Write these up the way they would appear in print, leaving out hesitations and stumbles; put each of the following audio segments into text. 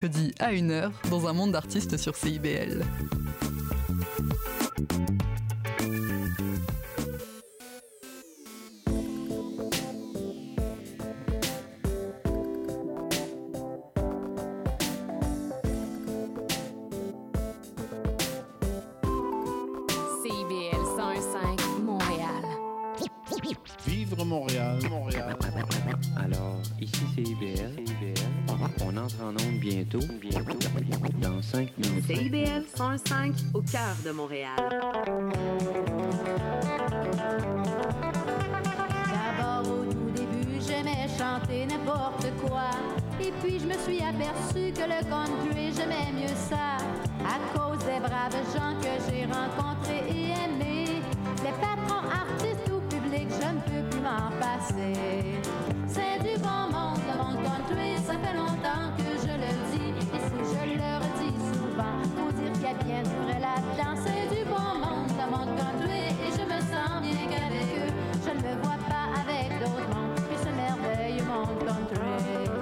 Jeudi à 1h, dans un monde d'artistes sur CIBL. CIBL 101,5 Montréal. Vivre Montréal, Montréal. Alors, ici CIBL. On entre en onde bientôt, dans 5 minutes. CIBL 101,5 au cœur de Montréal. D'abord, au tout début, j'aimais chanter n'importe quoi. Et puis, je me suis aperçue que le country, j'aimais mieux ça. À cause des braves gens que j'ai rencontrés et aimés, les patrons, artistes ou publics, je ne peux plus m'en passer. C'est du bon monde, le monde country, ça fait longtemps que je le dis. Et si je le redis souvent, faut dire qu'il y a bien du vrai là-dedans. C'est du bon monde, le monde country, et je me sens bien qu'avec eux, je ne me vois pas avec d'autres mondes que ce merveilleux monde country.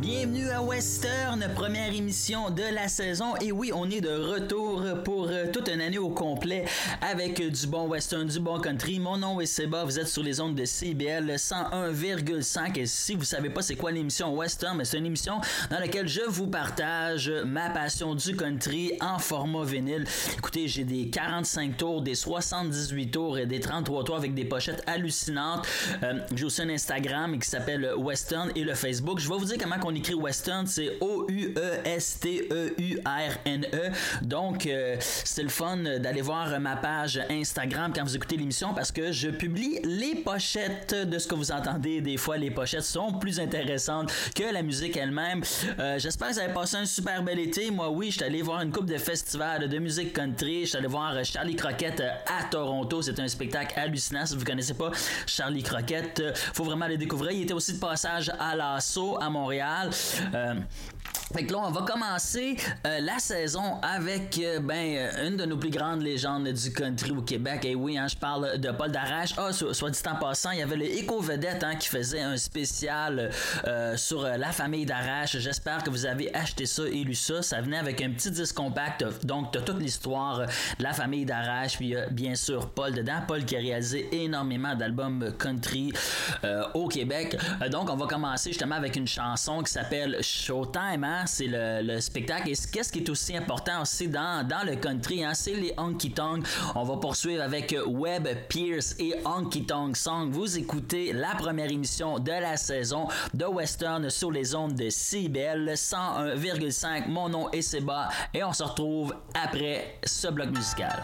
Bienvenue à Ouesteurne, première émission de la saison. Et oui, on est de retour pour toute une année au complet avec du bon western, du bon country. Mon nom est Seba, vous êtes sur les ondes de CBL 101,5. Et si vous savez pas c'est quoi l'émission western, mais c'est une émission dans laquelle je vous partage ma passion du country en format vinyle. Écoutez, j'ai des 45 tours, des 78 tours et des 33 tours avec des pochettes hallucinantes. J'ai aussi un Instagram qui s'appelle Western et le Facebook. Je vais vous dire comment on écrit Western, c'est Ouesteurne. Donc, c'est le fun d'aller voir ma page Instagram quand vous écoutez l'émission parce que je publie les pochettes de ce que vous entendez. Des fois, les pochettes sont plus intéressantes que la musique elle-même. J'espère que vous avez passé un super bel été. Moi, oui, je suis allé voir une couple de festivals de musique country. Je suis allé voir Charlie Crockett à Toronto. C'est un spectacle hallucinant. Si vous ne connaissez pas Charlie Crockett, faut vraiment le découvrir. Il était aussi de passage à l'Asso à Montréal. Fait que là, on va commencer la saison avec une de nos plus grandes légendes du country au Québec. Et oui, je parle de Paul Daraîche. Soit dit en passant, il y avait le Eco Vedette qui faisait un spécial sur la famille Daraîche. J'espère que vous avez acheté ça et lu ça. Ça venait avec un petit disque compact. Donc, t'as toute l'histoire de la famille Daraîche. Puis, bien sûr, Paul dedans. Paul qui a réalisé énormément d'albums country au Québec. Donc, on va commencer justement avec une chanson qui s'appelle « Showtime ». C'est le spectacle. Et qu'est-ce qui est aussi important aussi dans le country, c'est les honky tonk. On va poursuivre avec Webb Pierce et Honky Tonk Song. Vous écoutez la première émission de la saison de Ouesteurne sur les ondes de CIBL 101,5. Mon nom est Seba et on se retrouve après ce bloc musical.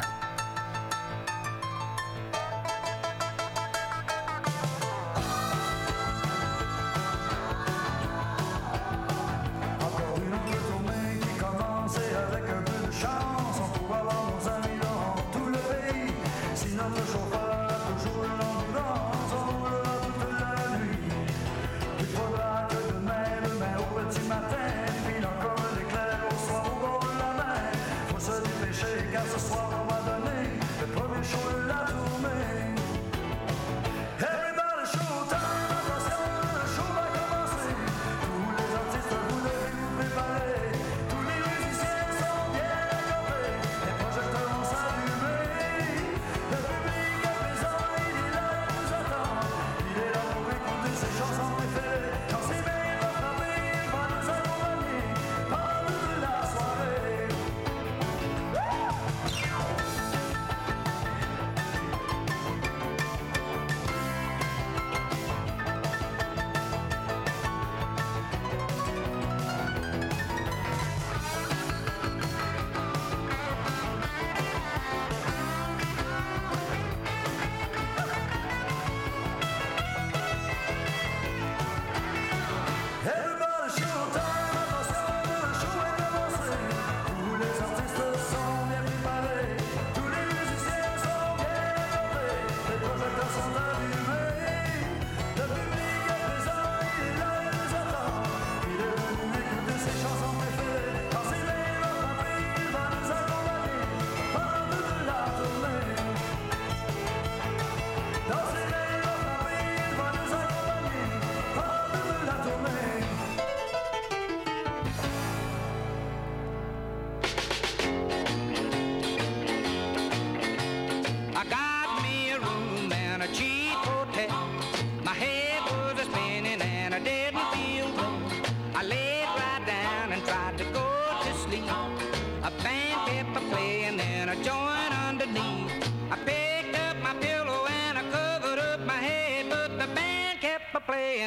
Car ce soir on va donner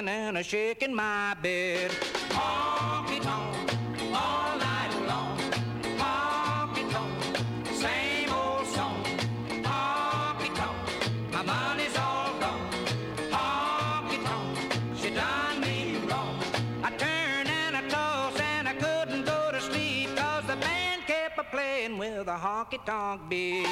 swaying and a shaking my bed. Honky tonk, all night long. Honky tonk, same old song. Honky tonk, my money's all gone. Honky tonk, she done me wrong. I turned and I tossed and I couldn't go to sleep, 'cause the band kept a playing with a honky tonk beat.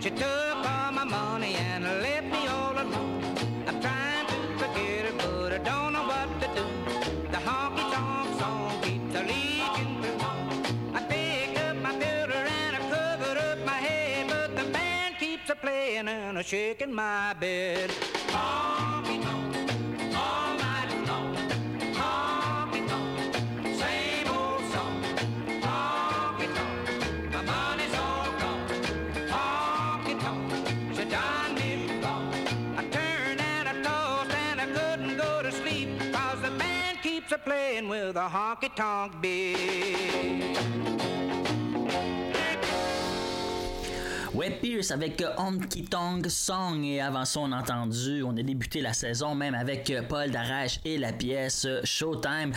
She took all my money and left me all alone. I'm trying to forget her, but I don't know what to do. The honky-tonk song keeps a leaking through. I picked up my filter and I covered up my head, but the band keeps a playing and a shaking my bed. Honky-tonk, all night long. Honky-tonk, same old song. Honky-tonk, my money's all. Playing with a honky-tonk beat. Webb Pierce avec Honky Tonk Song, et avant ça on a entendu, on a débuté la saison même avec Paul Daraîche et la pièce Showtime.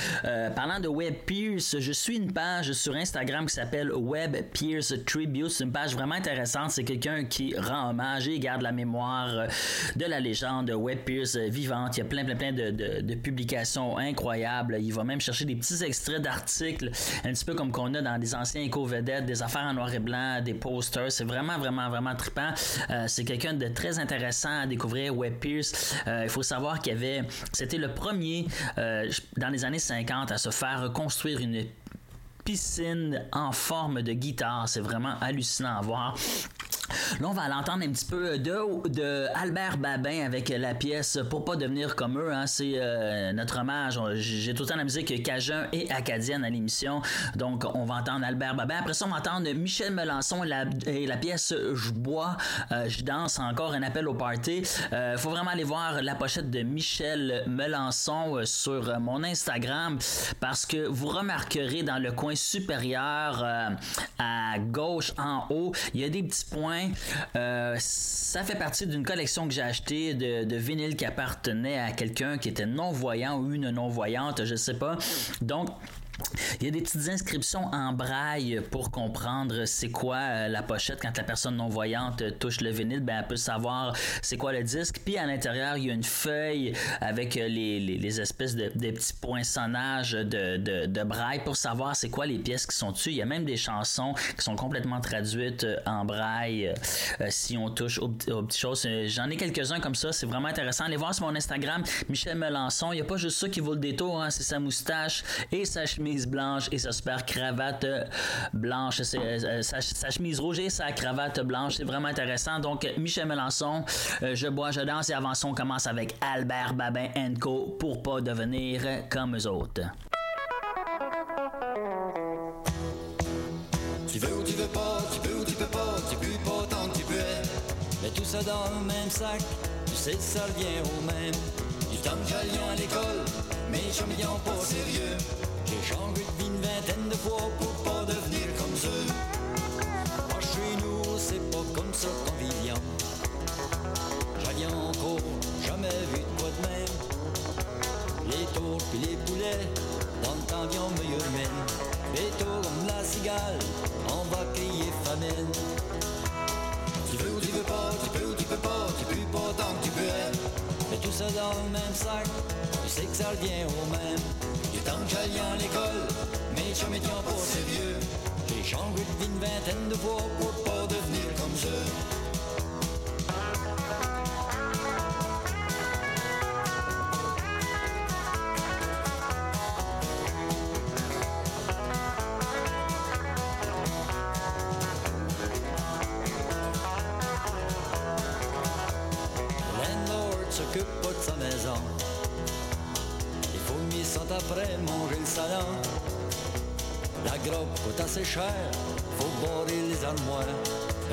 Parlant de Webb Pierce, je suis une page sur Instagram qui s'appelle Webb Pierce Tribute. C'est une page vraiment intéressante, c'est quelqu'un qui rend hommage et garde la mémoire de la légende Webb Pierce vivante. Il y a plein de publications incroyables. Il va même chercher des petits extraits d'articles, un petit peu comme qu'on a dans des anciens Eco Vedette, des affaires en noir et blanc, des posters. C'est vraiment trippant. C'est quelqu'un de très intéressant à découvrir, Webb Pierce. Il faut savoir qu'il avait, c'était le premier dans les années 50 à se faire construire une piscine en forme de guitare. C'est vraiment hallucinant à voir. Là, on va l'entendre un petit peu de Albert Babin avec la pièce Pour pas devenir comme eux, hein. C'est notre hommage. J'ai tout le temps la musique cajun et acadienne à l'émission. Donc, on va entendre Albert Babin. Après ça, on va entendre Michel Melançon et la pièce Je bois, je danse, encore un appel au party. Faut vraiment aller voir la pochette de Michel Melançon sur mon Instagram, parce que vous remarquerez dans le coin supérieur à gauche en haut, il y a des petits points. Ça fait partie d'une collection que j'ai achetée de vinyles qui appartenait à quelqu'un qui était non-voyant ou une non-voyante, je sais pas. Donc, il y a des petites inscriptions en braille pour comprendre c'est quoi la pochette. Quand la personne non-voyante touche le vinyle, ben elle peut savoir c'est quoi le disque. Puis à l'intérieur, il y a une feuille avec les espèces de petits poinçonnages de braille pour savoir c'est quoi les pièces qui sont dessus. Il y a même des chansons qui sont complètement traduites en braille si on touche aux petites choses. J'en ai quelques-uns comme ça, c'est vraiment intéressant. Allez voir sur mon Instagram, Michel Melançon. Il n'y a pas juste ça qui vaut le détour, hein. C'est sa moustache et sa chemise blanche et sa super cravate blanche, sa chemise rouge et sa cravate blanche, c'est vraiment intéressant. Donc Michel Melançon, Je bois, je danse, et avant ça on commence avec Albert Babin & Co. Pour pas devenir comme eux autres. Tu veux ou tu veux pas, tu peux ou tu peux pas, tu peux pas tant que tu peux, mais tout ça dans le même sac, tu sais ça revient au même. Du temps que j'allais à l'école, mes champignons pas sérieux, j'ai changé de vie une vingtaine de fois pour pas devenir comme eux. Moi chez nous, c'est pas comme ça qu'on vivait. J'avais encore jamais vu de quoi de même. Les tours pis les poulets, dans le temps viens meilleur même. Les tours comme la cigale, on va crier famine. Tu veux ou tu veux pas, tu peux ou tu peux pas, tu peux pas tant que tu peux aimer. Mais tout ça dans le même sac, tu sais que ça revient au même. Tant que j'allais à l'école, mes chums étaient pas sérieux, j'ai changé de vie une vingtaine de fois pour pas devenir comme eux. La groppe coûte assez cher, faut barrer les armoires.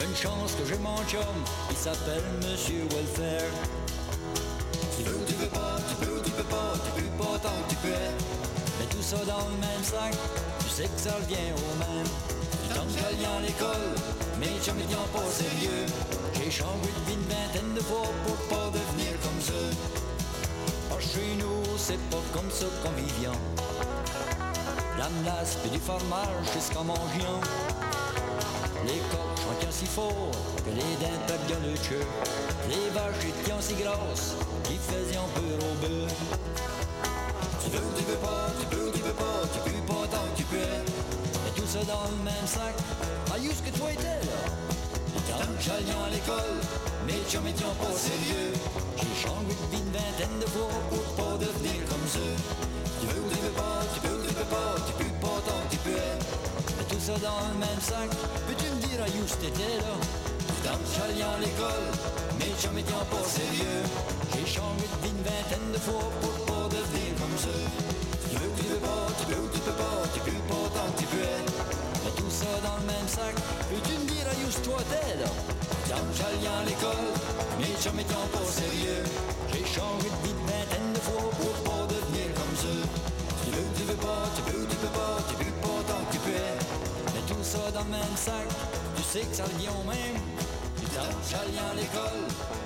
Une chance que j'ai mon chum, il s'appelle Monsieur Welfare. Tu peux ou tu peux pas, tu peux ou tu peux pas, tu peux pas tant que tu peux. Mais tout ça dans le même sac, tu sais que ça revient au même. Tant que j'allais à l'école, mes chums ils n'ont pas sérieux. J'ai changé de vie une vingtaine de fois pour pas devenir comme ça. Pas chez nous, c'est pas comme ça qu'on vivient. La menace puis du fromage jusqu'en mangeant. Les coqs chantent si fort que les dents perdent bien le cheveu. Les vaches étaient si grosses qu'ils faisaient un peu au bœuf. Tu veux ou tu veux pas, tu peux ou tu peux pas, tu peux pas tant que tu peux. Mais tout ça dans le même sac, aïe ce que toi étais là. Tant que j'allais à l'école, mes chums étaient pas sérieux. J'ai changé de vie une vingtaine de fois pour pas devenir comme ça. Tu veux ou tu veux pas, tu peux ou tu peux pas, tu peux pas tant que tu peux. Tout ça dans le même sac, peux-tu me dire à où t'étais là? Dans le chalier à l'école, mais je m'étais pas sérieux. J'ai changé de vie une vingtaine de fois pour pas devenir comme ça. Tu veux ou tu veux pas, tu peux ou tu peux pas, tu peux pas tant que tu peux. Tout ça dans le même sac, peux-tu me dire à où toi t'es là? Dans le chalier à l'école, mais je m'étais pas sérieux. J'ai changé de vie une vingtaine de fois pour pas devenir comme ça. Tu veux ou tu veux pas, tu peux ou tu peux pas, tu peux pas tant que tu peux. Tout ça dans le même sac, tu sais que ça revient au même. Putain, j'allais à l'école,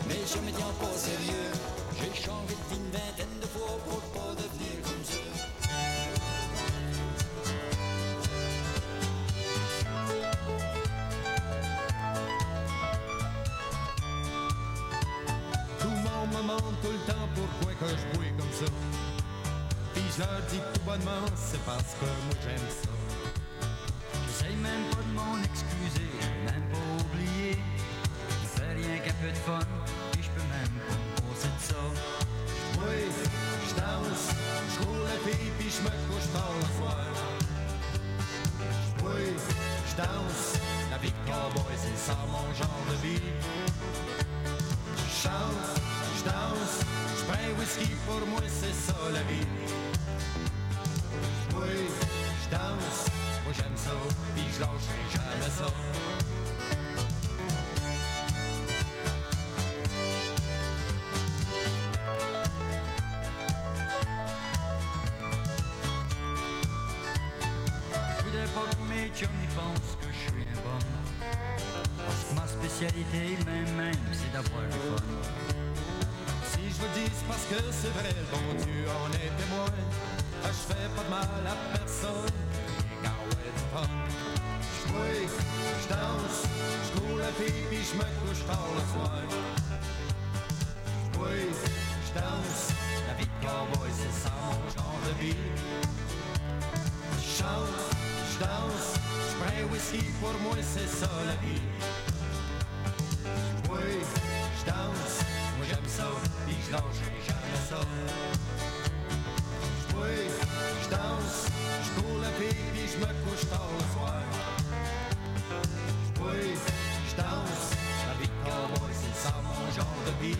mais je me tiens pas sérieux. J'ai changé de vie une vingtaine de fois pour pas devenir comme ça. Tout le monde me demande tout le temps pourquoi que je bois comme ça. Puis je leur dis tout bonnement, c'est parce que moi j'aime ça. J'essaye même pas de m'en excuser, même pas oublier. C'est rien qu'un peu de fun, et je peux même pas me poser de ça. Oui, je danse, je roule la pille, puis je me couche tard le soir. Oui, je danse, la vie de cowboy, c'est ça mon genre de vie. Je chante, je danse, je prends un whisky, pour moi c'est ça la vie. Oui, je danse. Moi j'aime ça, pis je lâcherai jamais ça. Je voudrais pas que mes chums y pensent que je suis un bon. Parce que ma spécialité, même, c'est d'avoir le fun. Si je vous dis, c'est parce que c'est vrai, le bon Dieu en est témoin. Je fais pas de mal à personne. Oui, je danse, je cours la fille puis je me couche tard le soir. Oui, je danse, la vie de cowboy c'est ça mon genre de vie. Je chante, je danse, je prends un whisky pour moi c'est ça la vie. Oui, je danse, moi j'aime ça puis je lâcherai jamais ça. Oui, je danse, je cours la fille puis je me couche tard le soir. Oui, je danse, la vie de cowboy, c'est ça mon genre de vie.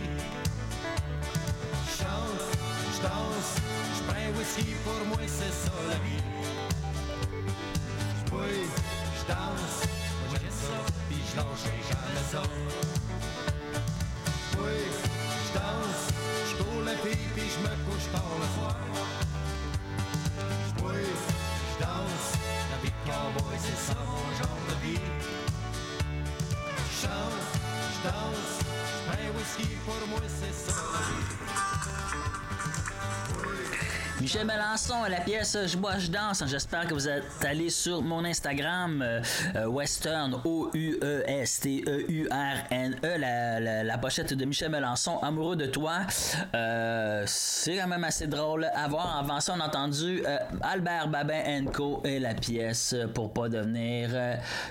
Je chante, je danse, je prends un whisky, pour moi c'est ça la vie. Oui, je danse, moi j'aime ça, puis je lâcherai jamais ça. Oui, je danse, je cours la fille, puis je me couche tard le soir. Oui, je danse, la vie de cowboy, c'est ça mon genre de vie. Je chante, je danse, je prends un whisky, pour moi c'est ça. Michel Melançon à la pièce « Je bois, je danse ». J'espère que vous êtes allés sur mon Instagram Ouesteurne, Ouesteurne. La pochette de Michel Melançon, « Amoureux de toi ». C'est quand même assez drôle à voir. Avant ça, on a entendu Albert Babin & Co. et la pièce « Pour pas devenir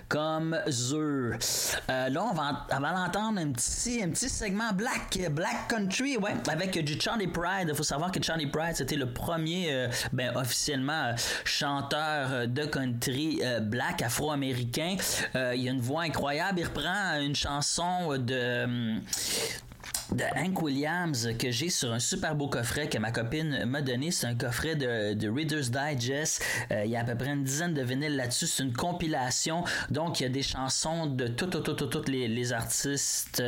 comme eux ». Là, on va l'entendre un petit segment Black Country, ouais, avec du Charlie Pride. Il faut savoir que Charlie Pride, c'était le premier officiellement chanteur de country black afro-américain. Il a une voix incroyable. Il reprend une chanson de de Hank Williams que j'ai sur un super beau coffret que ma copine m'a donné. C'est un coffret de Reader's Digest. Il y a à peu près une dizaine de vinyles là-dessus. C'est une compilation. Donc, il y a des chansons de tous les artistes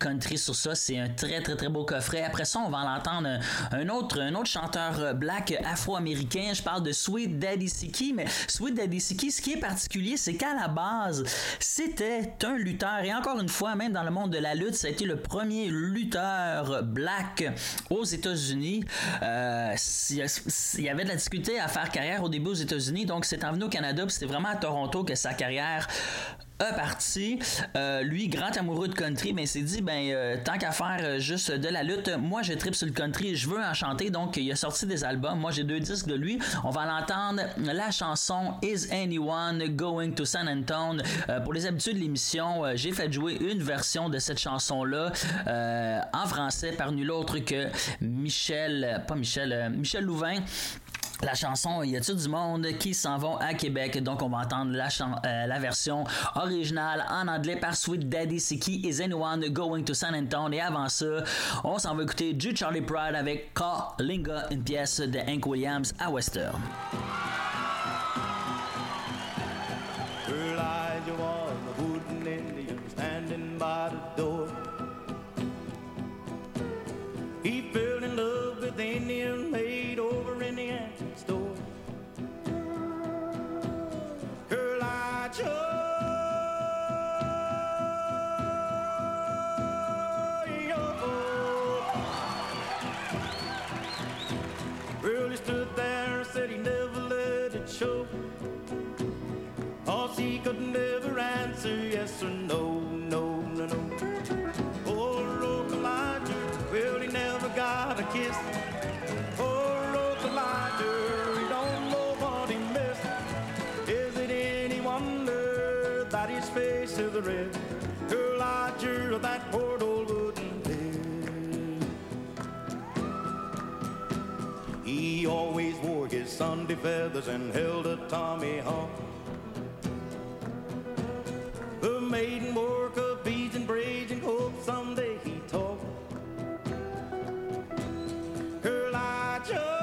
country sur ça. C'est un très, très, très beau coffret. Après ça, on va en entendre un autre chanteur black afro-américain. Je parle de Sweet Daddy Siki. Mais Sweet Daddy Siki, ce qui est particulier, c'est qu'à la base, c'était un lutteur. Et encore une fois, même dans le monde de la lutte, ça a été le premier lutteur black aux États-Unis. Il y avait de la difficulté à faire carrière au début aux États-Unis, donc c'est en venu au Canada, puis c'était vraiment à Toronto que sa carrière a parti. Lui, grand amoureux de country, ben, s'est dit, tant qu'à faire juste de la lutte, moi je tripe sur le country, je veux en chanter, donc il a sorti des albums. Moi j'ai 2 disques de lui. On va l'entendre, la chanson Is Anyone Going to San Antonio. Pour les habitudes de l'émission, j'ai fait jouer une version de cette chanson-là en français par nul autre que Michel Louvain. La chanson « Y a-t-il du monde qui s'en vont à Québec » Donc on va entendre la version originale en anglais par Sweet Daddy Siki, « Is anyone going to San Antonio » Et avant ça, on s'en va écouter du Charlie Pride avec « Kalinga », une pièce de Hank Williams à Ouesteurne. He always wore his Sunday feathers and held a tomahawk. The maiden wore cup beads and braids and hoped someday he talked. Her like Joe.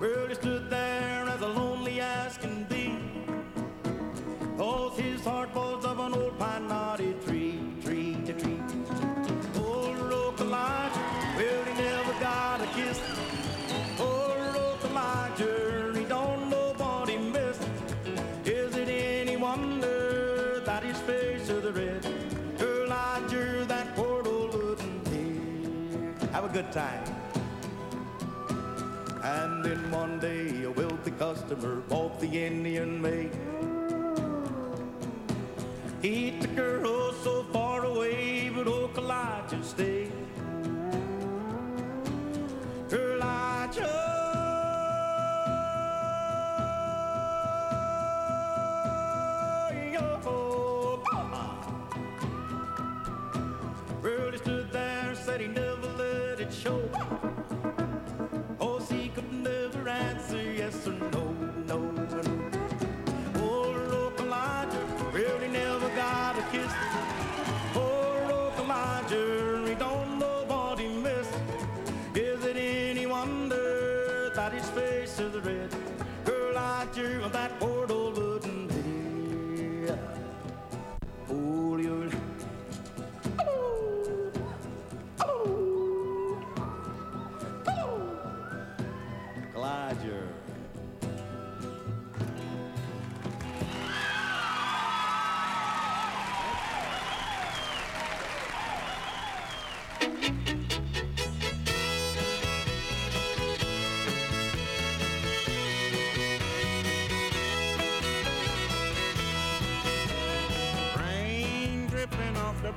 Well, he stood there as lonely as can be. Cause his heart falls of an old pine knotted tree. Good time. And then one day a wealthy customer bought the Indian maid. He took her oh so far away, but oh Kalijah stayed. Kalijah, oh, oh. Really stood there, said he never. Oh, she could never answer yes or no, no, no. Oh, Kalijah, really never got a kiss. Oh, Kalijah, he don't nobody miss. Is it any wonder that his face is red? Kalijah, that poor old wooden dear. Oh, you're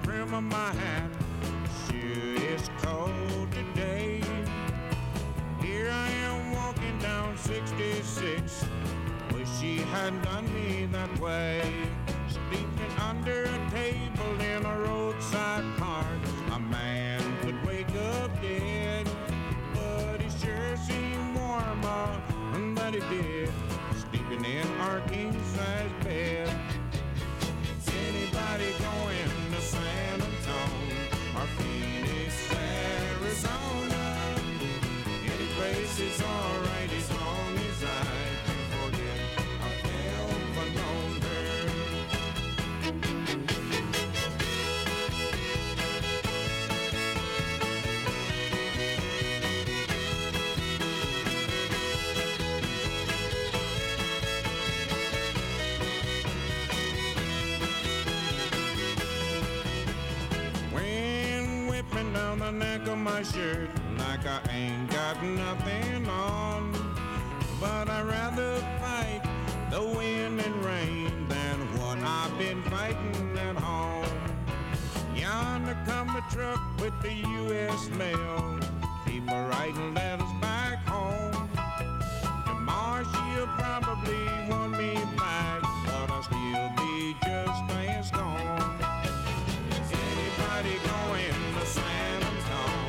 brim of my hat, sure it's cold today. Here I am walking down 66. Wish she had done me that way. Sleeping under a table in a roadside cart, a man could wake up dead, but he sure seemed warmer than that he did sleeping in Arkansas. this is alright as long as I can forget. I fell for longer. Wind whipping down the neck of my shirt, like I ain't got nothing on, but I'd rather fight the wind and rain than what I've been fighting at home. Yonder come the truck with the U.S. mail, people writing letters back home. Tomorrow she'll probably want me back, but I'll still be just as gone. Is anybody going to San Antonio?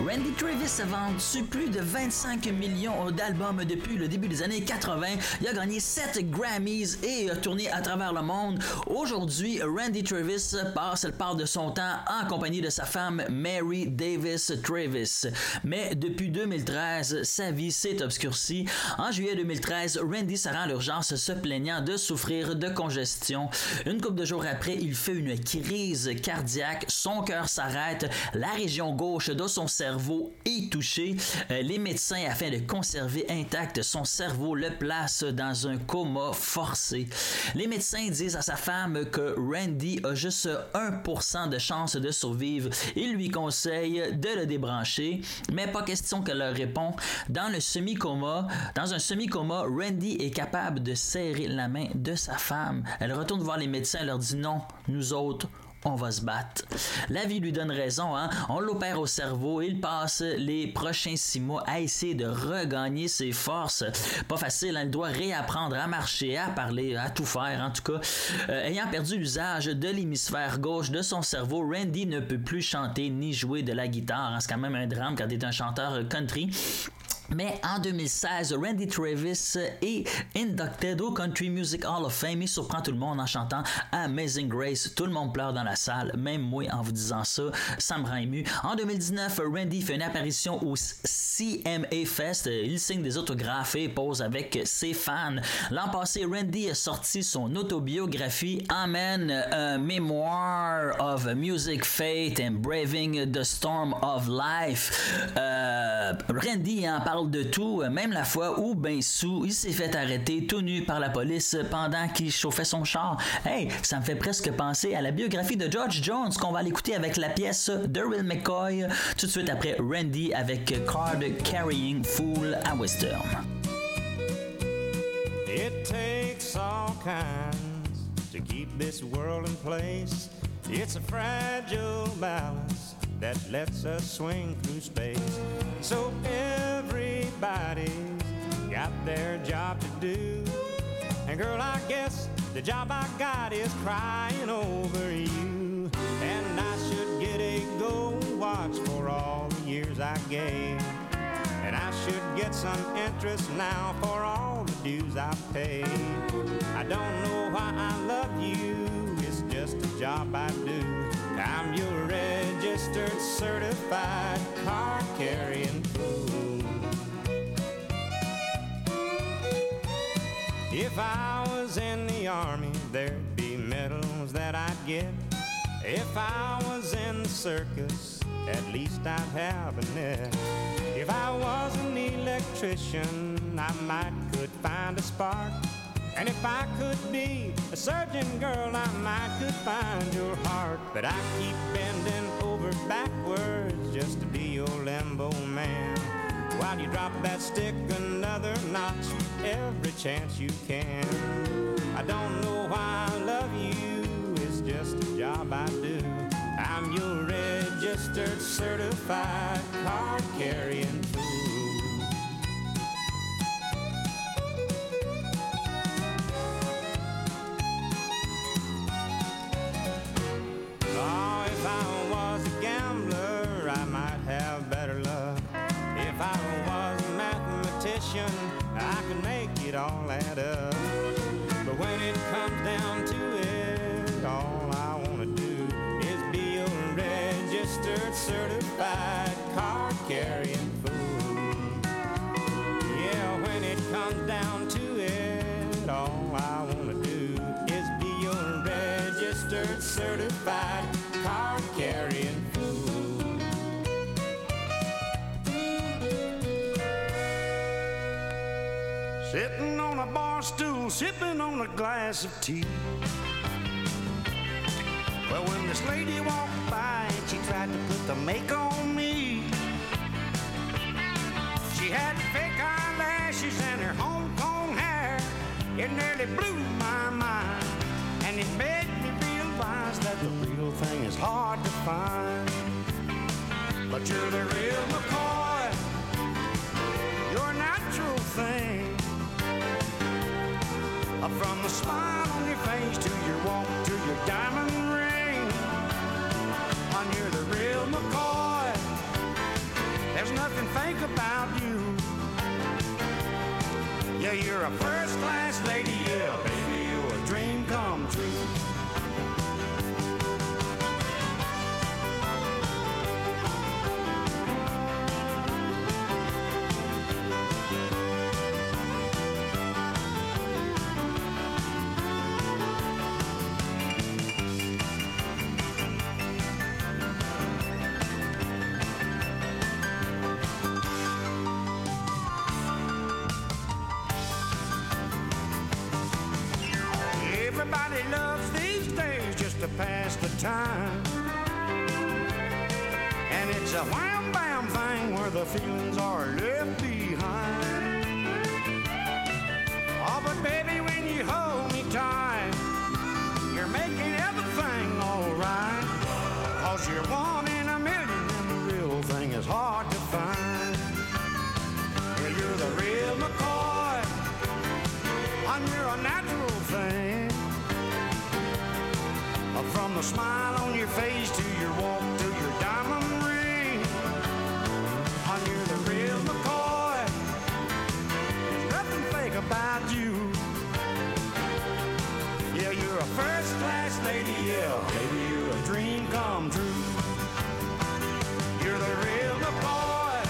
Randy Travis a vendu plus de 25 millions d'albums depuis le début des années 80. Il a gagné 7 Grammys et a tourné à travers le monde. Aujourd'hui, Randy Travis passe la part de son temps en compagnie de sa femme Mary Davis Travis. Mais depuis 2013, sa vie s'est obscurcie. En juillet 2013, Randy se rend à l'urgence se plaignant de souffrir de congestion. Une couple de jours après, il fait une crise cardiaque. Son cœur s'arrête. La région gauche de son cerveau est touché. Les médecins, afin de conserver intact son cerveau, le placent dans un coma forcé. Les médecins disent à sa femme que Randy a juste 1% de chance de survivre. Ils lui conseillent de le débrancher, mais pas question qu'elle leur réponde. Dans un semi-coma, Randy est capable de serrer la main de sa femme. Elle retourne voir les médecins et leur dit « Non, nous autres, on va se battre. » La vie lui donne raison, hein? On l'opère au cerveau et il passe les prochains 6 mois à essayer de regagner ses forces. Pas facile, hein? Il doit réapprendre à marcher, à parler, à tout faire en tout cas. Ayant perdu l'usage de l'hémisphère gauche de son cerveau, Randy ne peut plus chanter ni jouer de la guitare. Hein? C'est quand même un drame quand t'es un chanteur country. Mais en 2016, Randy Travis est inducted au Country Music Hall of Fame. Il surprend tout le monde en chantant Amazing Grace. Tout le monde pleure dans la salle, même moi en vous disant ça, ça me rend ému. En 2019, Randy fait une apparition au CMA Fest. Il signe des autographes et pose avec ses fans. L'an passé, Randy a sorti son autobiographie Amen, a Memoir of Music, Faith and Braving the Storm of Life. Randy en parle de tout, même la fois où, ben sous, il s'est fait arrêter tout nu par la police pendant qu'il chauffait son char. Hey, ça me fait presque penser à la biographie de George Jones qu'on va l'écouter avec la pièce de Will McCoy, tout de suite après Randy avec Card Carrying Fool à Ouesteurne. It takes all kinds to keep this world in place. It's a fragile balance that lets us swing through space. So everybody's got their job to do, and girl, I guess the job I got is crying over you. And I should get a gold watch for all the years I gave, and I should get some interest now for all the dues I paid. I don't know why I love you, it's just a job I do. I'm your registered, certified card-carrying fool. If I was in the Army, there'd be medals that I'd get. If I was in the circus, at least I'd have a net. If I was an electrician, I might could find a spark. And if I could be a surgeon, girl, I might could find your heart. But I keep bending over backwards just to be your limbo man, while you drop that stick another notch every chance you can. I don't know why I love you, it's just a job I do. I'm your registered, certified, card-carrying fool. certified card-carrying fool. Yeah, when it comes down to it, all I want to do is be your registered, certified card-carrying fool. Sitting on a bar stool, sipping on a glass of tea. Well, when this lady walked by and she tried to put the make on me, she had fake eyelashes and her Hong Kong hair. It nearly blew my mind, and it made me realize that the real thing is hard to find. But you're the real McCoy, you're a natural thing. From the smile on your face to your walk to your diamond ring, you're the real McCoy. There's nothing fake about you. Yeah, you're a first-class lady. Yeah, baby, you're a dream come true. To pass the time, and it's a wham bam thing where the feelings are left behind. Oh, but baby, when you hold me tight, you're making everything alright. 'Cause you're one in a million, and the real thing is hard to find. Well, you're the real McCoy, and you're a natural thing. From the smile on your face to your walk to your diamond ring, and you're the real McCoy. There's nothing fake about you. Yeah, you're a first-class lady. Yeah, baby, you're a dream come true. You're the real McCoy,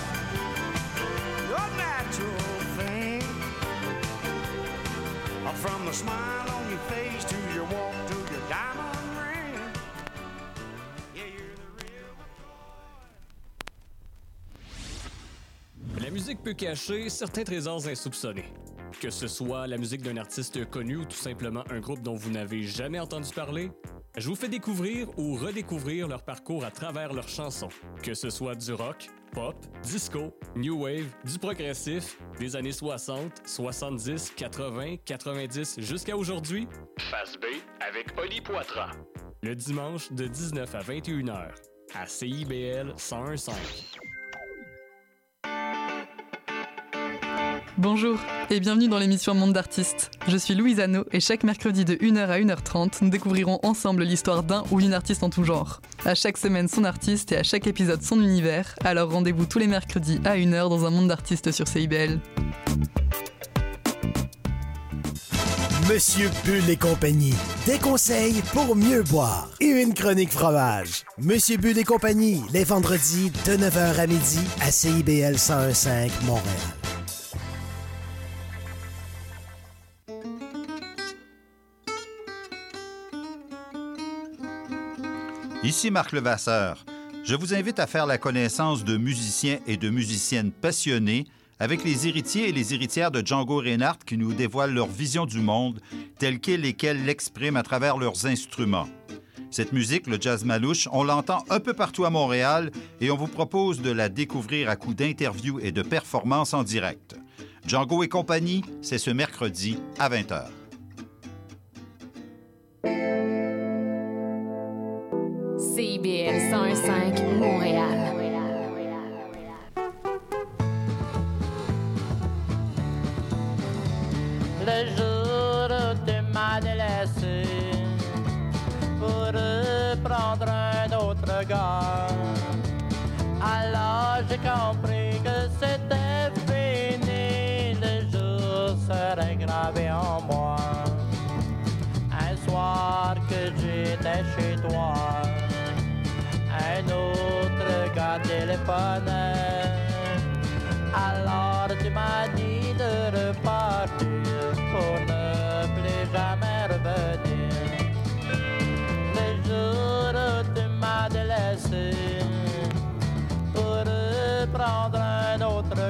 you're a natural thing. From the smile on your face to your walk to your diamond. La musique peut cacher certains trésors insoupçonnés. Que ce soit la musique d'un artiste connu ou tout simplement un groupe dont vous n'avez jamais entendu parler, je vous fais découvrir ou redécouvrir leur parcours à travers leurs chansons. Que ce soit du rock, pop, disco, new wave, du progressif, des années 60, 70, 80, 90 jusqu'à aujourd'hui, Face B avec Oli Poitras. Le dimanche de 19 à 21h à CIBL 101,5. Bonjour et bienvenue dans l'émission Monde d'artistes. Je suis Louise Anneau et chaque mercredi de 1h à 1h30, nous découvrirons ensemble l'histoire d'un ou d'une artiste en tout genre. À chaque semaine, son artiste et à chaque épisode, son univers. Alors rendez-vous tous les mercredis à 1h dans un Monde d'artistes sur CIBL. Monsieur Bull et compagnie, des conseils pour mieux boire et une chronique fromage. Monsieur Bull et compagnie, les vendredis de 9h à midi à CIBL 101,5 Montréal. Ici Marc Levasseur. Je vous invite à faire la connaissance de musiciens et de musiciennes passionnés avec les héritiers et les héritières de Django Reinhardt qui nous dévoilent leur vision du monde telle qu'elle et qu'elles l'expriment à travers leurs instruments. Cette musique, le jazz malouche, on l'entend un peu partout à Montréal et on vous propose de la découvrir à coups d'interviews et de performances en direct. Django et compagnie, c'est ce mercredi à 20h. CIBL 101,5 Montréal. Le jour de ma délaissée, pour reprendre un autre gars, alors j'ai compris que c'était fini. Le jour serait gravé en moi, un soir que j'étais chez toi. Un autre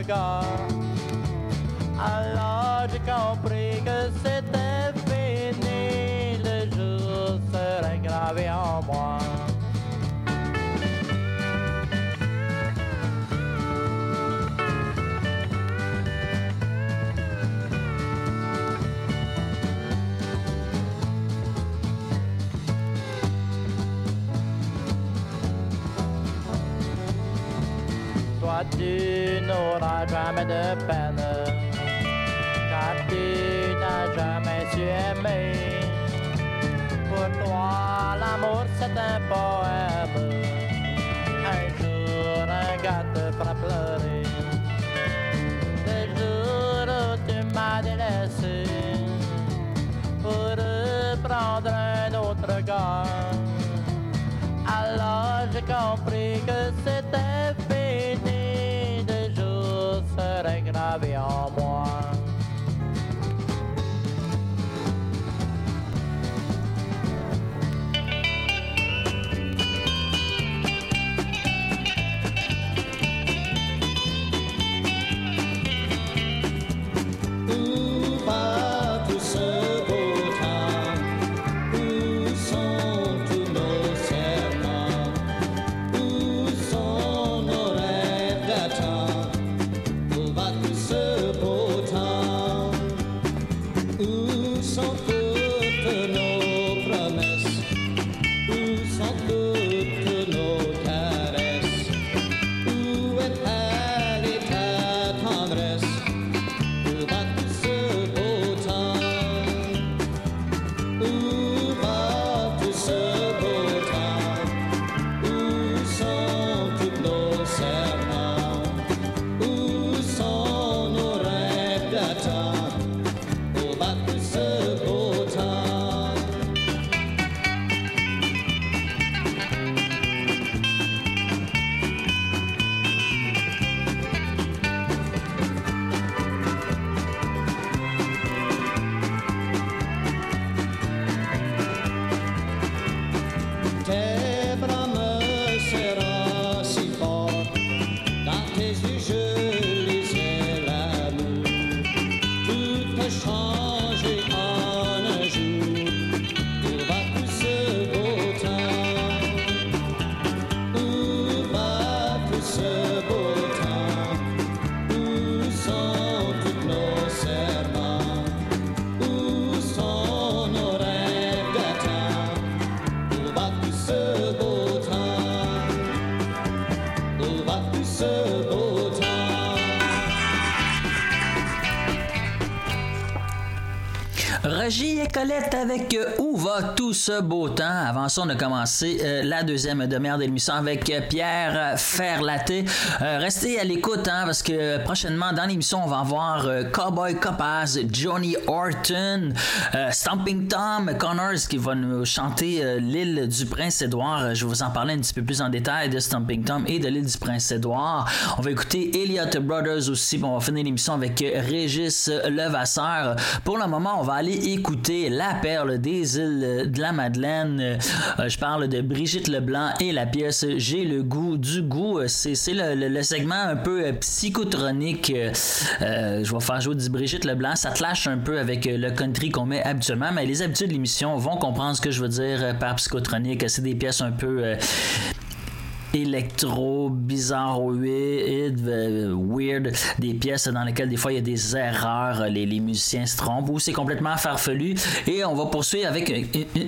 regard. Alors j'ai compris que c'était fini, le jour serait gravé en moi. Toi, tu n'auras jamais de peine, car tu n'as jamais su aimer. Pour toi, l'amour, c'est un poème. Un jour, un gars te fera pleurer. Le jour où tu m'as délaissé, pour prendre un autre regard. Alors j'ai compris que c'était fini. Serait gravé en moi. Où va tout ce beau temps? Où sont tous nos serments? Où sont nos rêves d'attente? Avec Où va tout ce beau temps? Avant ça, on a commencé la deuxième demi-heure d'émission avec Pierre Ferlaté. Restez à l'écoute, hein, parce que prochainement, dans l'émission, on va avoir Cowboy Copas, Johnny Horton, Stomping Tom Connors qui va nous chanter l'île du Prince-Édouard. Je vais vous en parler un petit peu plus en détail de Stomping Tom et de l'île du Prince-Édouard. On va écouter Elliott Brothers aussi. On va finir l'émission avec Régis Levasseur. Pour le moment, on va aller écouter La Perle des îles de la Madeleine. Je parle de Brigitte Leblanc et la pièce J'ai le goût du goût. C'est le segment un peu psychotronique. Je vais faire jouer du Brigitte Leblanc. Ça te lâche un peu avec le country qu'on met habituellement, mais les habitudes de l'émission vont comprendre ce que je veux dire par psychotronique. C'est des pièces un peu électro, bizarroïde, weird, des pièces dans lesquelles des fois il y a des erreurs, les musiciens se trompent ou c'est complètement farfelu. Et on va poursuivre avec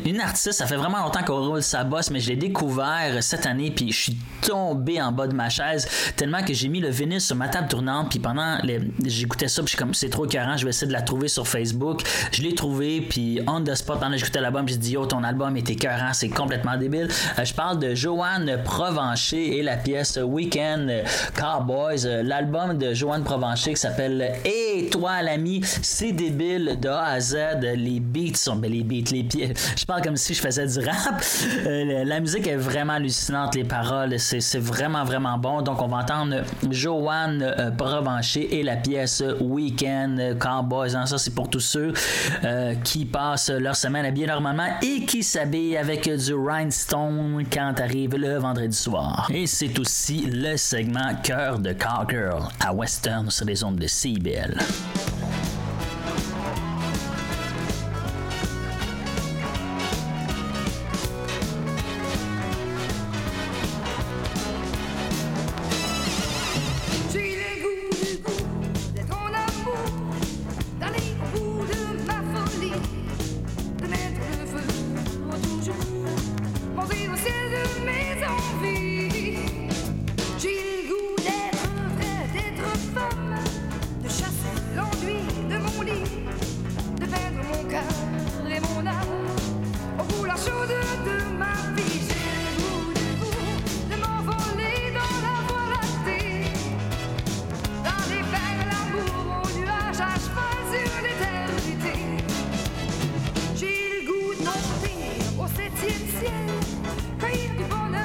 une artiste, ça fait vraiment longtemps qu'on roule sa bosse, mais je l'ai découvert cette année puis je suis tombé en bas de ma chaise tellement que j'ai mis le vinyle sur ma table tournante puis pendant j'écoutais ça puis je suis comme c'est trop carrant, je vais essayer de la trouver sur Facebook. Je l'ai trouvé puis on the spot pendant que j'écoutais l'album, j'ai dit yo, ton album était écœurant, c'est complètement débile. Je parle de Joanne Provencher et la pièce Weekend Cowboys, l'album de Joanne Provencher qui s'appelle Hey toi l'ami, c'est débile de A à Z, les beats sont les pieds, je parle comme si je faisais du rap, la musique est vraiment hallucinante, les paroles c'est vraiment vraiment bon, donc on va entendre Joanne Provencher et la pièce Weekend Cowboys, hein, ça c'est pour tous ceux qui passent leur semaine habillés normalement et qui s'habillent avec du rhinestone quand arrive le vendredi soir. soir. Et c'est aussi le segment Cœur de Cowgirl à Ouesteurne sur les ondes de CIBL. J'ai le goût de monter au septième ciel, pays du bonheur.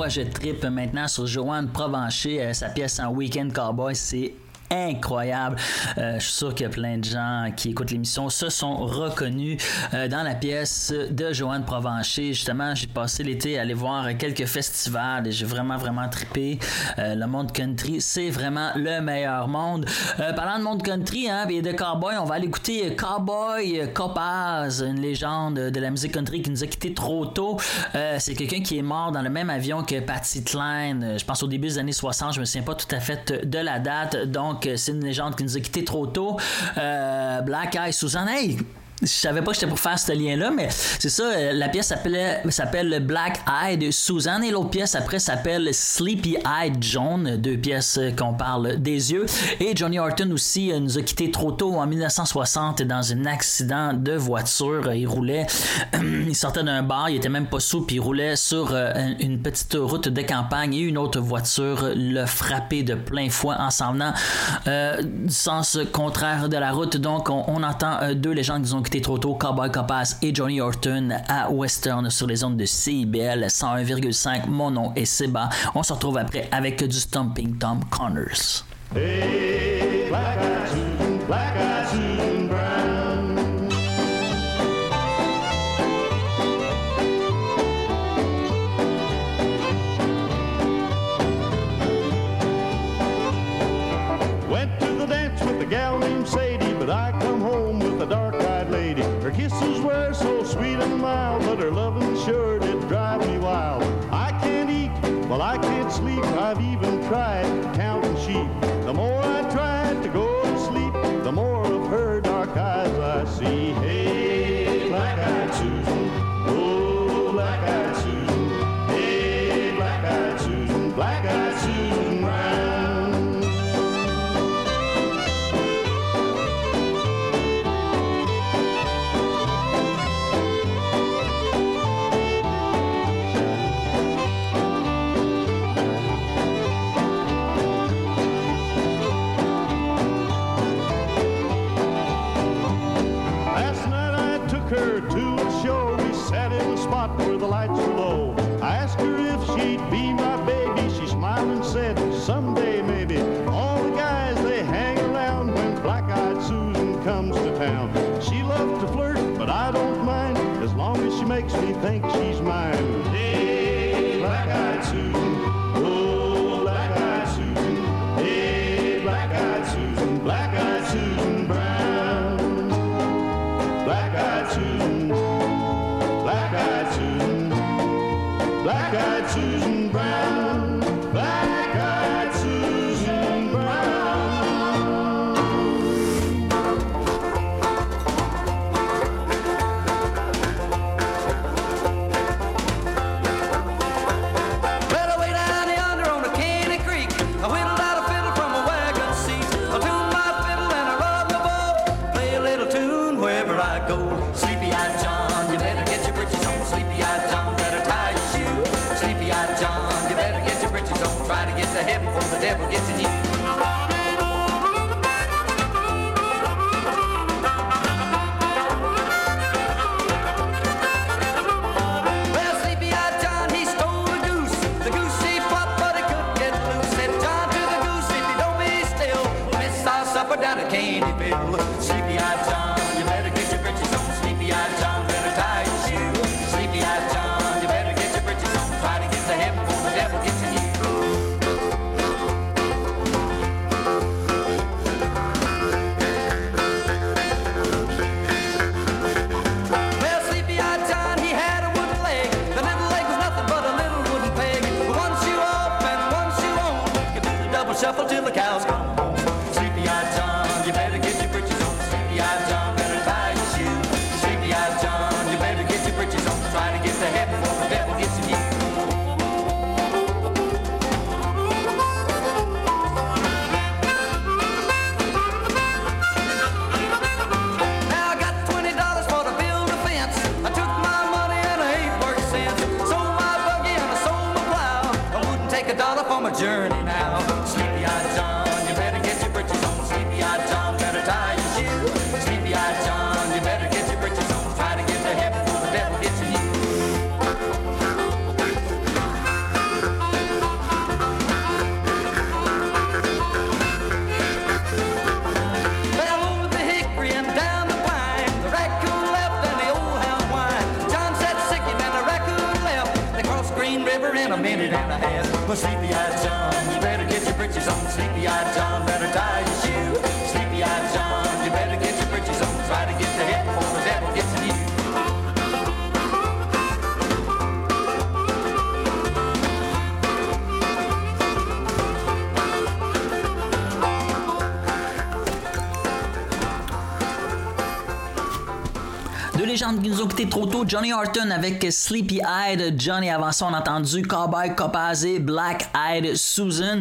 pourquoi je trippe maintenant sur Joanne Provencher, sa pièce en Weekend Cowboy, c'est incroyable. Je suis sûr que plein de gens qui écoutent l'émission se sont reconnus dans la pièce de Joanne Provencher. Justement, j'ai passé l'été à aller voir quelques festivals et j'ai vraiment, vraiment trippé. Le monde country, c'est vraiment le meilleur monde. Parlant de monde country et de cowboy, on va aller écouter Cowboy Copas, une légende de la musique country qui nous a quittés trop tôt. C'est quelqu'un qui est mort dans le même avion que Patty Klein. Je pense au début des années 60, je me souviens pas tout à fait de la date. Donc, c'est une légende qui nous a quittés trop tôt. Black Eye Susan, hey! Je savais pas que j'étais pour faire ce lien-là, mais c'est ça, la pièce s'appelle Black Eyed Susan et l'autre pièce après s'appelle Sleepy Eyed John, deux pièces qu'on parle des yeux. Et Johnny Horton aussi nous a quittés trop tôt en 1960 dans un accident de voiture. Il roulait, il sortait d'un bar, il était même pas sous, puis il roulait sur une petite route de campagne et une autre voiture l'a frappé de plein fouet en s'en venant du sens contraire de la route. Donc on entend deux légendes qui nous ont trop tôt, Cowboy Copas et Johnny Horton à Ouesteurne sur les ondes de CIBL 101,5. Mon nom est Seba. On se retrouve après avec du Stomping Tom Connors. Hey, black eyes soon brown. Went to the dance with a gal named Sadie, but I come home with a dark-eyed lady. Her kisses were so sweet and mild, but her loving sure did drive me wild. I can't eat, well I can't sleep, I've even tried counting sheep. The more I tried to go to sleep, the more of her dark eyes I see. Hey, black-eyed Susan, oh, black-eyed Susan, hey, black-eyed Susan, black-eyed Susan Brown. Where the lights were low, I asked her if she'd be my baby. She smiled and said, someday maybe. All the guys, they hang around when black-eyed Susan comes to town. She loves to flirt, but I don't mind, as long as she makes me think she's mine. Hey, black-eyed Susan, oh, black-eyed Susan, hey, black-eyed Susan, black-eyed Susan Brown, black-eyed Susan. Black-eyed Susan, black-eyed Susan Brown, black-eyed Susan Brown. Well, way down yonder on the Caney Creek, I whittled out a fiddle from a wagon seat. I tune my fiddle and I rub my bow, play a little tune wherever I go. Sleepy-eyed John. The heaven from the devil gets in you. sleepy-eyed John, you better get your britches on. Sleepy-eyed John, better tie your shoe. Sleepy-eyed John, you better get your britches on. Try to get the head before the devil gets in you. Deux légendes qui nous ont quitté trop tôt, Johnny Horton avec Sleepy Eyed Johnny. Avant ça, on a entendu Cowboy Copas et Black Eyed Susan.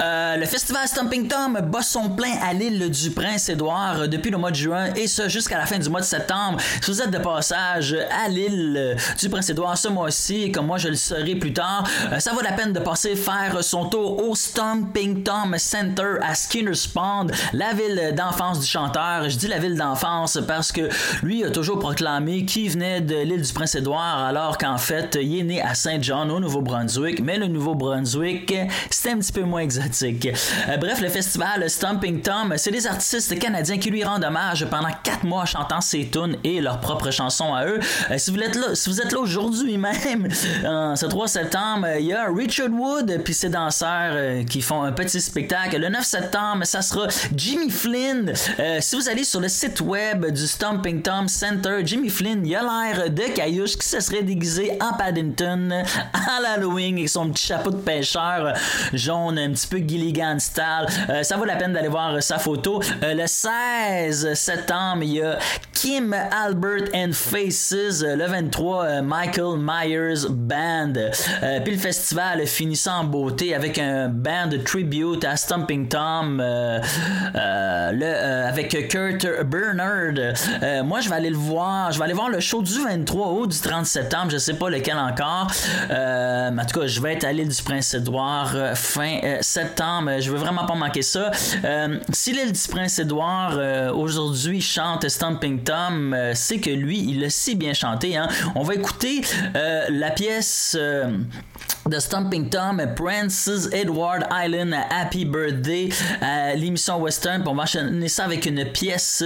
Le festival Stomping Tom bat son plein à l'île du Prince-Édouard depuis le mois de juin et ce jusqu'à la fin du mois de septembre. Si vous êtes de passage à l'île du Prince-Édouard ce mois-ci, comme moi je le serai plus tard, ça vaut la peine de passer faire son tour au Stomping Tom Center à Skinner's Pond, la ville d'enfance du chanteur. Je dis la ville d'enfance parce que lui a toujours proclamé qui venait de l'île du Prince-Édouard, alors qu'en fait, il est né à Saint-John, au Nouveau-Brunswick, mais le Nouveau-Brunswick, c'était un petit peu moins exotique. Bref, le festival Stomping Tom, c'est des artistes canadiens qui lui rendent hommage pendant 4 mois chantant ses tunes et leurs propres chansons à eux. Si vous êtes là aujourd'hui même, ce 3 septembre, il y a Richard Wood puis ses danseurs qui font un petit spectacle. Le 9 septembre, ça sera Jimmy Flynn. Si vous allez sur le site web du Stomping Tom Center, Jimmy Flynn, il a l'air de Caillouche qui se serait déguisé en Paddington à l'Halloween avec son petit chapeau de pêcheur jaune, un petit peu Gilligan style. Ça vaut la peine d'aller voir sa photo. Le 16 septembre, il y a Kim, Albert and Faces. Le 23, Michael Myers Band. Puis le festival finissant en beauté avec un band tribute à Stomping Tom avec Kurt Bernard. Moi, je vais aller voir le show du 23 août, du 30 septembre, je sais pas lequel encore. En tout cas, je vais être à l'île du Prince-Édouard fin septembre. Je veux vraiment pas manquer ça. Si l'île du Prince-Édouard aujourd'hui chante Stomping Tom, c'est que lui, il a si bien chanté. Hein? On va écouter la pièce de Stomping Tom, Princess Edward Island, Happy Birthday, à l'émission Ouesteurne. On va enchaîner ça avec une pièce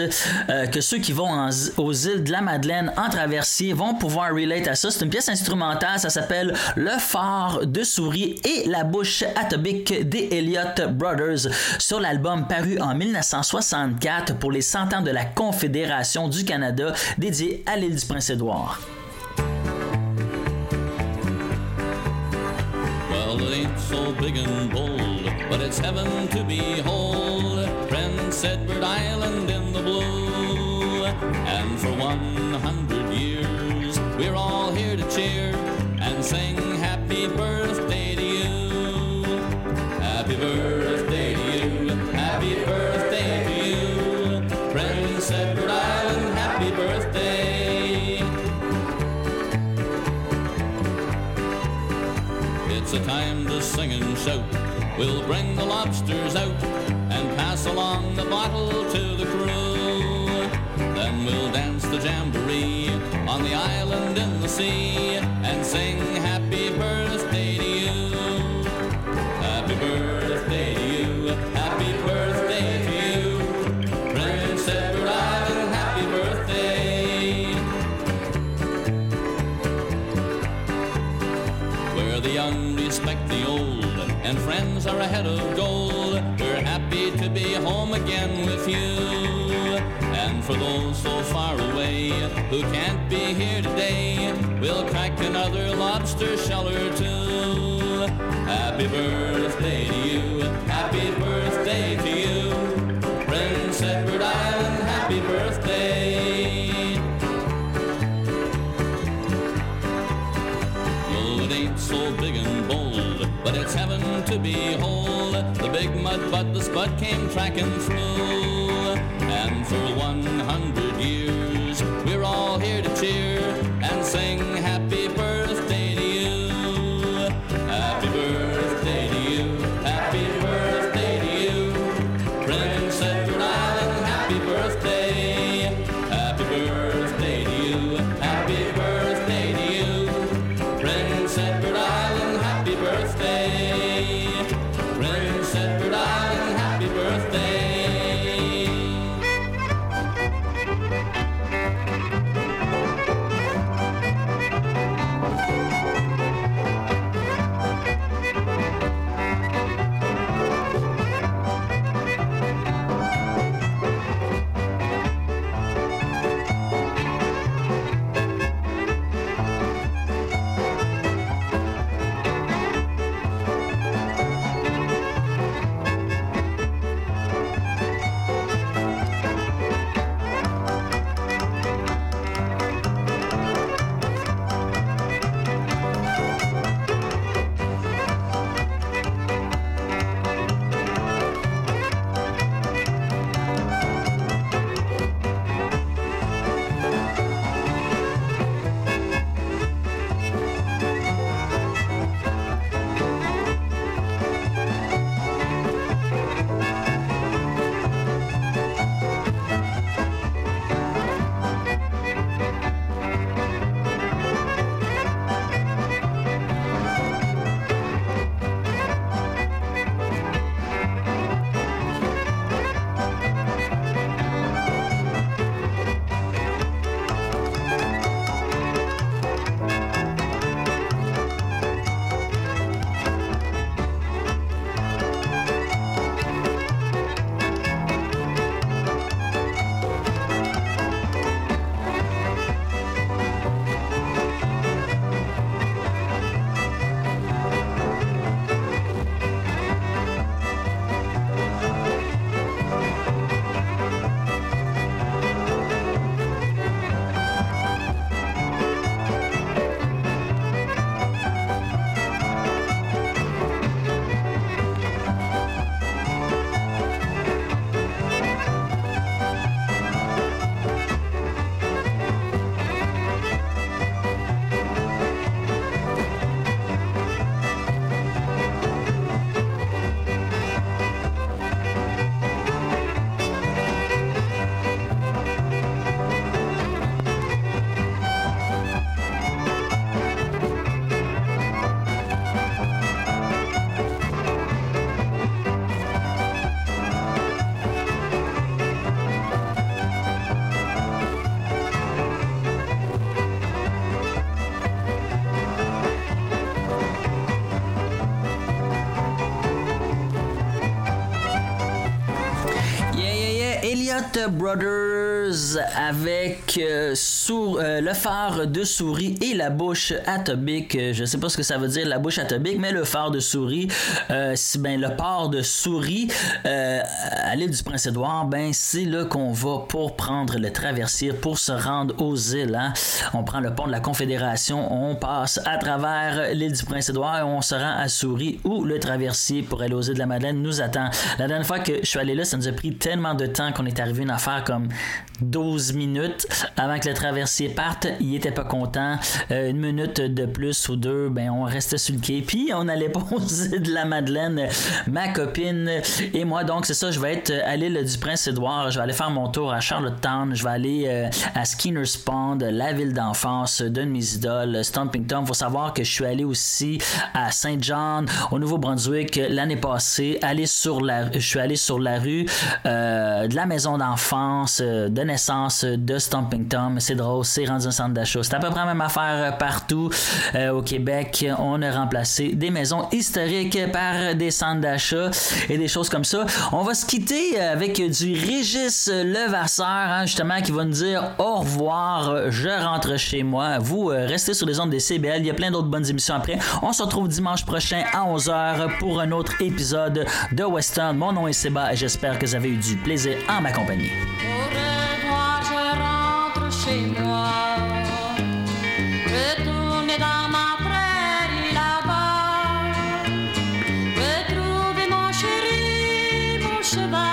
que ceux qui vont aux îles de la Madeleine en traversier vont pouvoir relate à ça. C'est une pièce instrumentale, ça s'appelle Le Phare de Souris et la bouche atomique des Elliott Brothers sur l'album paru en 1964 pour les 100 ans de la Confédération du Canada dédié à l'île du Prince-Édouard. Well, it ain't so big and bold, but it's heaven to behold. Prince Edward Island in the blue. And for 100 years, we're all here to cheer and sing happy birthday to you. Happy birthday to you. Happy birthday to you. Prince Edward Island, happy birthday. It's a time to sing and shout. We'll bring the lobsters out and pass along the bottle to the crew. Then we'll dance the jamboree on the island in the sea and sing happy birthday to you. Happy birthday to you. Happy birthday to you. Prince Edward Island, happy birthday. The young respect the old, and friends are ahead of gold. We're happy to be home again with you. And for those so far away who can't be here today, we'll crack another lobster shell or two. Happy birthday to you. Happy birthday to you. Prince Edward Island, happy birthday. So big and bold, but it's heaven to behold. The big mud butt, the Spud came tracking through. And for 100 years, we're all here to cheer and sing happy birthday to you. Happy birthday to you. Happy birthday to you. Prince Edward Island, happy birthday. Happy birthday to you. Happy birthday to you. Prince Edward birthday, Prince Edward Island, happy birthday. Elliott Brothers avec le phare de souris et la bouche atomique. Je sais pas ce que ça veut dire la bouche atomique, mais le phare de souris, le port de souris à l'île du Prince-Édouard, c'est là qu'on va pour prendre le traversier pour se rendre aux îles. Hein? On prend le pont de la Confédération, on passe à travers l'île du Prince-Édouard et on se rend à Souris où le traversier pour aller aux îles de la Madeleine nous attend. La dernière fois que je suis allé là, ça nous a pris tellement de temps qu'on est arrivé à une affaire comme 12 minutes avant que le traversier parte. Il était pas content. Une minute de plus ou deux, on restait sur le quai puis on allait pas aux îles de la Madeleine. Ma copine et moi, donc c'est ça, je vais être à l'île du Prince-Édouard. Je vais aller faire mon tour à Charlottetown. Je vais aller à Skinner's Pond, la ville d'enfance d'une de mes idoles, Stomping Tom. Faut savoir que je suis allé aussi à Saint-John, au Nouveau-Brunswick, l'année passée. Je suis allé sur la rue de la maison d'enfance, de naissance de Stomping Tom. C'est drôle, c'est rendu un centre d'achat. C'est à peu près la même affaire partout. Au Québec, on a remplacé des maisons historiques par des centres d'achat et des choses comme ça. On va se quitter avec du Régis Levasseur, justement, qui va nous dire au revoir, je rentre chez moi. Vous restez sur les ondes des CBL, il y a plein d'autres bonnes émissions après. On se retrouve dimanche prochain à 11h pour un autre épisode de Ouesteurne. Mon nom est Seba et j'espère que vous avez eu du plaisir en ma compagnie. Au revoir, je rentre chez moi. Retourner dans ma prairie là-bas. Retrouver mon chéri, mon cheval.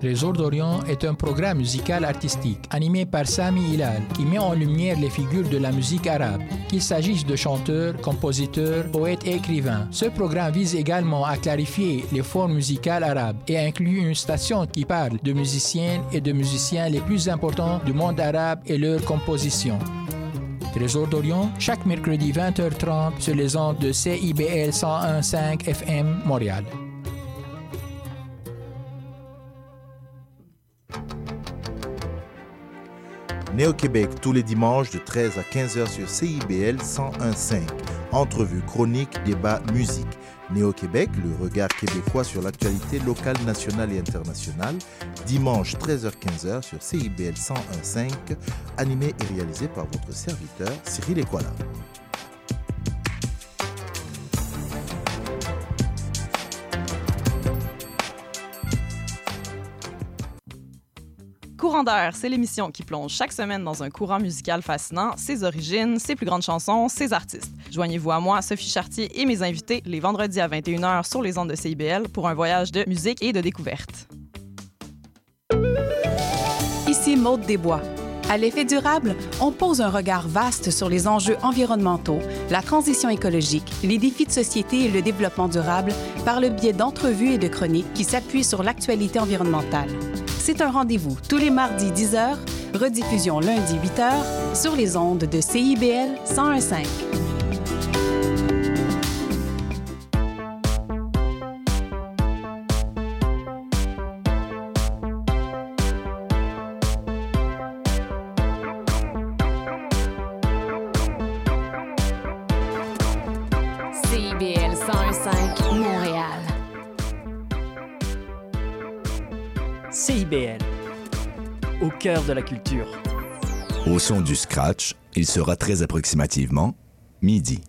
Trésor d'Orient est un programme musical artistique animé par Sami Hilal qui met en lumière les figures de la musique arabe, qu'il s'agisse de chanteurs, compositeurs, poètes et écrivains. Ce programme vise également à clarifier les formes musicales arabes et inclut une station qui parle de musiciennes et de musiciens les plus importants du monde arabe et leurs compositions. Trésor d'Orient, chaque mercredi 20h30 sur les ondes de CIBL 101,5 FM Montréal. Né au Québec tous les dimanches de 13 à 15h sur CIBL 101,5. Entrevues, chroniques, débats, musique. Né au Québec, le regard québécois sur l'actualité locale, nationale et internationale. Dimanche 13h-15h sur CIBL 101,5. Animé et réalisé par votre serviteur Cyril Ekwala. Courant d'air, c'est l'émission qui plonge chaque semaine dans un courant musical fascinant, ses origines, ses plus grandes chansons, ses artistes. Joignez-vous à moi, Sophie Chartier et mes invités les vendredis à 21h sur les ondes de CIBL pour un voyage de musique et de découverte. Ici Maude Desbois. À l'effet durable, on pose un regard vaste sur les enjeux environnementaux, la transition écologique, les défis de société et le développement durable par le biais d'entrevues et de chroniques qui s'appuient sur l'actualité environnementale. C'est un rendez-vous tous les mardis 10h, rediffusion lundi 8h, sur les ondes de CIBL 101,5. 101,5 Montréal. CIBL, au cœur de la culture. Au son du scratch, il sera très approximativement midi.